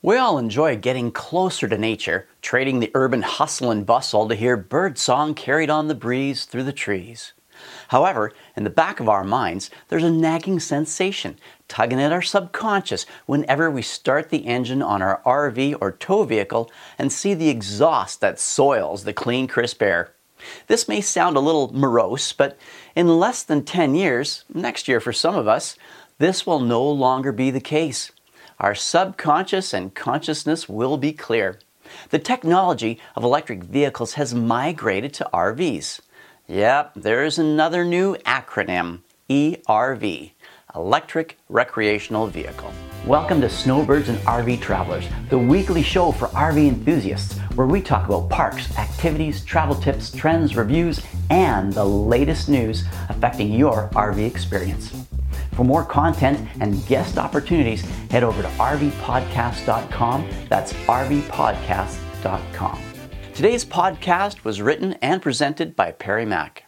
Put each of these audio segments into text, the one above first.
We all enjoy getting closer to nature, trading the urban hustle and bustle to hear bird song carried on the breeze through the trees. However, in the back of our minds, there's a nagging sensation tugging at our subconscious whenever we start the engine on our RV or tow vehicle and see the exhaust that soils the clean, crisp air. This may sound a little morose, but in less than 10 years, next year for some of us, this will no longer be the case. Our subconscious and consciousness will be clear. The technology of electric vehicles has migrated to RVs. Yep, there's another new acronym, ERV, Electric Recreational Vehicle. Welcome to Snowbirds and RV Travelers, the weekly show for RV enthusiasts, where we talk about parks, activities, travel tips, trends, reviews, and the latest news affecting your RV experience. For more content and guest opportunities, head over to rvpodcast.com. That's rvpodcast.com. Today's podcast was written and presented by Perry Mack.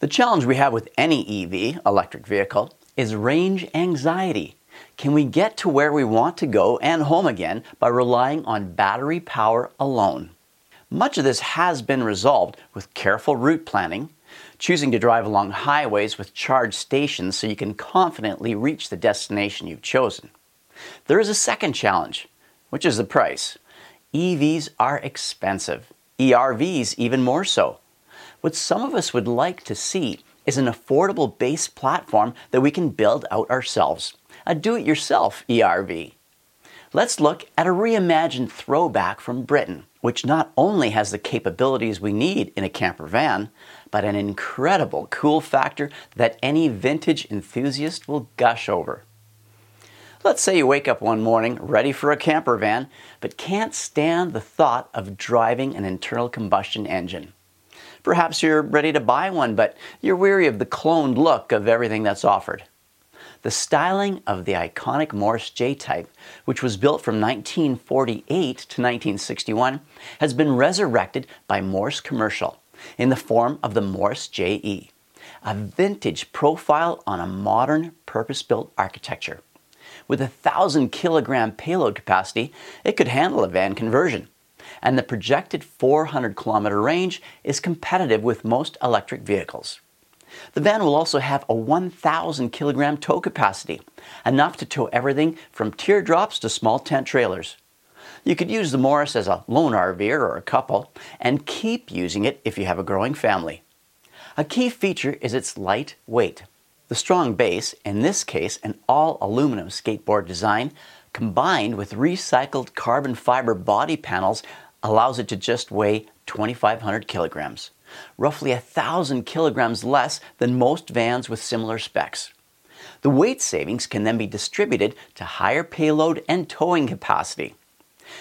The challenge we have with any EV, electric vehicle, is range anxiety. Can we get to where we want to go and home again by relying on battery power alone? Much of this has been resolved with careful route planning, choosing to drive along highways with charge stations so you can confidently reach the destination you've chosen. There is a second challenge, which is the price. EVs are expensive, ERVs even more so. What some of us would like to see is an affordable base platform that we can build out ourselves, a do-it-yourself ERV. Let's look at a reimagined throwback from Britain, which not only has the capabilities we need in a camper van, but an incredible cool factor that any vintage enthusiast will gush over. Let's say you wake up one morning ready for a camper van, but can't stand the thought of driving an internal combustion engine. Perhaps you're ready to buy one, but you're weary of the cloned look of everything that's offered. The styling of the iconic Morris J-Type, which was built from 1948 to 1961, has been resurrected by Morris Commercial in the form of the Morris JE, a vintage profile on a modern purpose-built architecture. With a 1,000-kilogram payload capacity, it could handle a van conversion, and the projected 400-kilometer range is competitive with most electric vehicles. The van will also have a 1,000-kilogram tow capacity, enough to tow everything from teardrops to small tent trailers. You could use the Morris as a lone RVer or a couple, and keep using it if you have a growing family. A key feature is its light weight. The strong base, in this case an all-aluminum skateboard design, combined with recycled carbon fiber body panels, allows it to just weigh 2,500 kilograms. Roughly 1,000 kilograms less than most vans with similar specs. The weight savings can then be distributed to higher payload and towing capacity.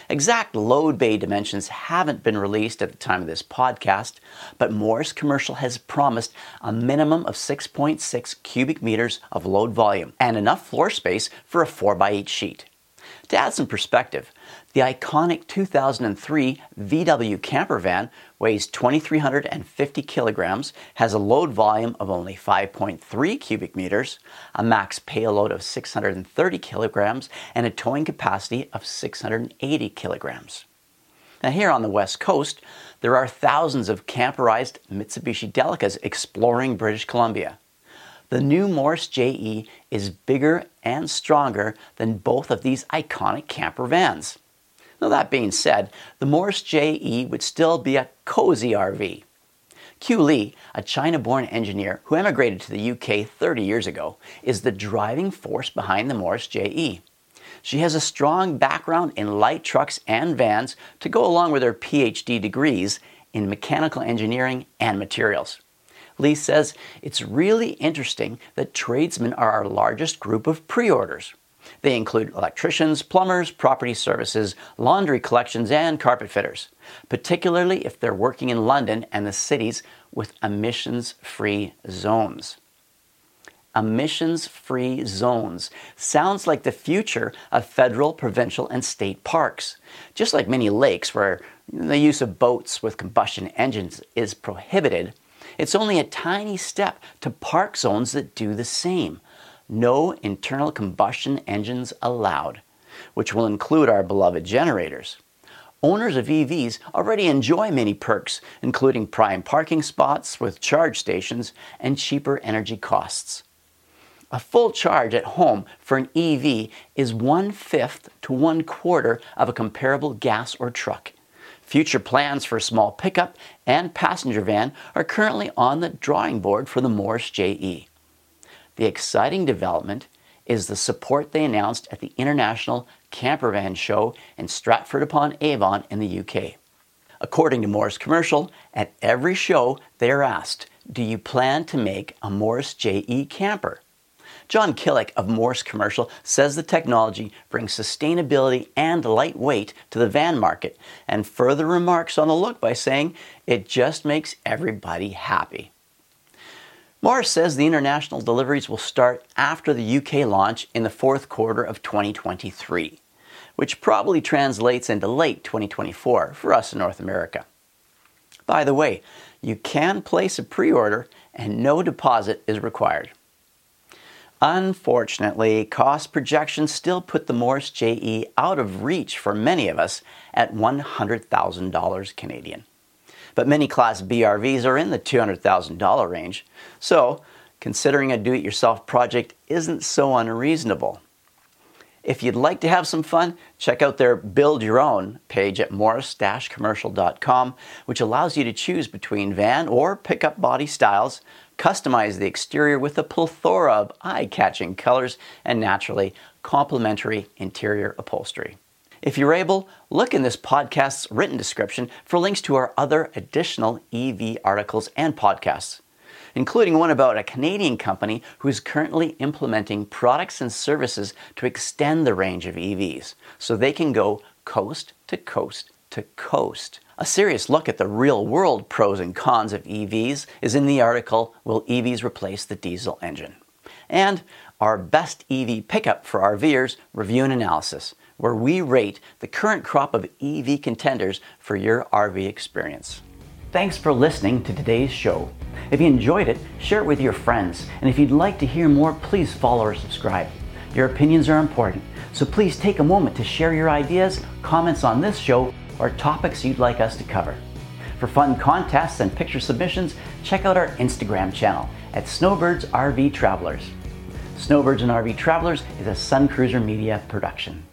Exact load bay dimensions haven't been released at the time of this podcast, but Morris Commercial has promised a minimum of 6.6 cubic meters of load volume and enough floor space for a 4x8 sheet. To add some perspective, the iconic 2003 VW camper van weighs 2,350 kilograms, has a load volume of only 5.3 cubic meters, a max payload of 630 kilograms, and a towing capacity of 680 kilograms. Now, here on the West Coast, there are thousands of camperized Mitsubishi Delicas exploring British Columbia. The new Morris JE is bigger and stronger than both of these iconic camper vans. Now, that being said, the Morris JE would still be a cozy RV. Qu Li, a China-born engineer who emigrated to the UK 30 years ago, is the driving force behind the Morris JE. She has a strong background in light trucks and vans to go along with her PhD degrees in mechanical engineering and materials. Lee says, it's really interesting that tradesmen are our largest group of pre-orders. They include electricians, plumbers, property services, laundry collections, and carpet fitters, particularly if they're working in London and the cities with emissions-free zones. Emissions-free zones sounds like the future of federal, provincial, and state parks. Just like many lakes where the use of boats with combustion engines is prohibited, it's only a tiny step to park zones that do the same. No internal combustion engines allowed. which will include our beloved generators. Owners of EVs already enjoy many perks, including prime parking spots with charge stations and cheaper energy costs. A full charge at home for an EV is 1/5 to 1/4 of a comparable gas or truck. Future plans for small pickup and passenger van are currently on the drawing board for the Morris JE. The exciting development is the support they announced at the International Campervan Show in Stratford-upon-Avon in the UK. According to Morris Commercial, at every show they are asked, "Do you plan to make a Morris JE camper?" John Killick of Morris Commercial says the technology brings sustainability and lightweight to the van market, and further remarks on the look by saying, "It just makes everybody happy." Morris says the international deliveries will start after the UK launch in the Q4 of 2023, which probably translates into late 2024 for us in North America. By the way, you can place a pre-order and no deposit is required. Unfortunately, cost projections still put the Morris JE out of reach for many of us at $100,000 Canadian. But many Class B RVs are in the $200,000 range, so considering a do-it-yourself project isn't so unreasonable. If you'd like to have some fun, check out their Build Your Own page at morris-commercial.com, which allows you to choose between van or pickup body styles, customize the exterior with a plethora of eye-catching colors, and naturally, complementary interior upholstery. If you're able, look in this podcast's written description for links to our other additional EV articles and podcasts, including one about a Canadian company who is currently implementing products and services to extend the range of EVs so they can go coast to coast to coast. A serious look at the real-world pros and cons of EVs is in the article, "Will EVs Replace the Diesel Engine?" and our Best EV Pickup for RVers Review and Analysis, where we rate the current crop of EV contenders for your RV experience. Thanks for listening to today's show. If you enjoyed it, share it with your friends. And if you'd like to hear more, please follow or subscribe. Your opinions are important, so please take a moment to share your ideas, comments on this show, or topics you'd like us to cover. For fun contests and picture submissions, check out our Instagram channel at Snowbirds RV Travelers. Snowbirds and RV Travelers is a Sun Cruiser Media production.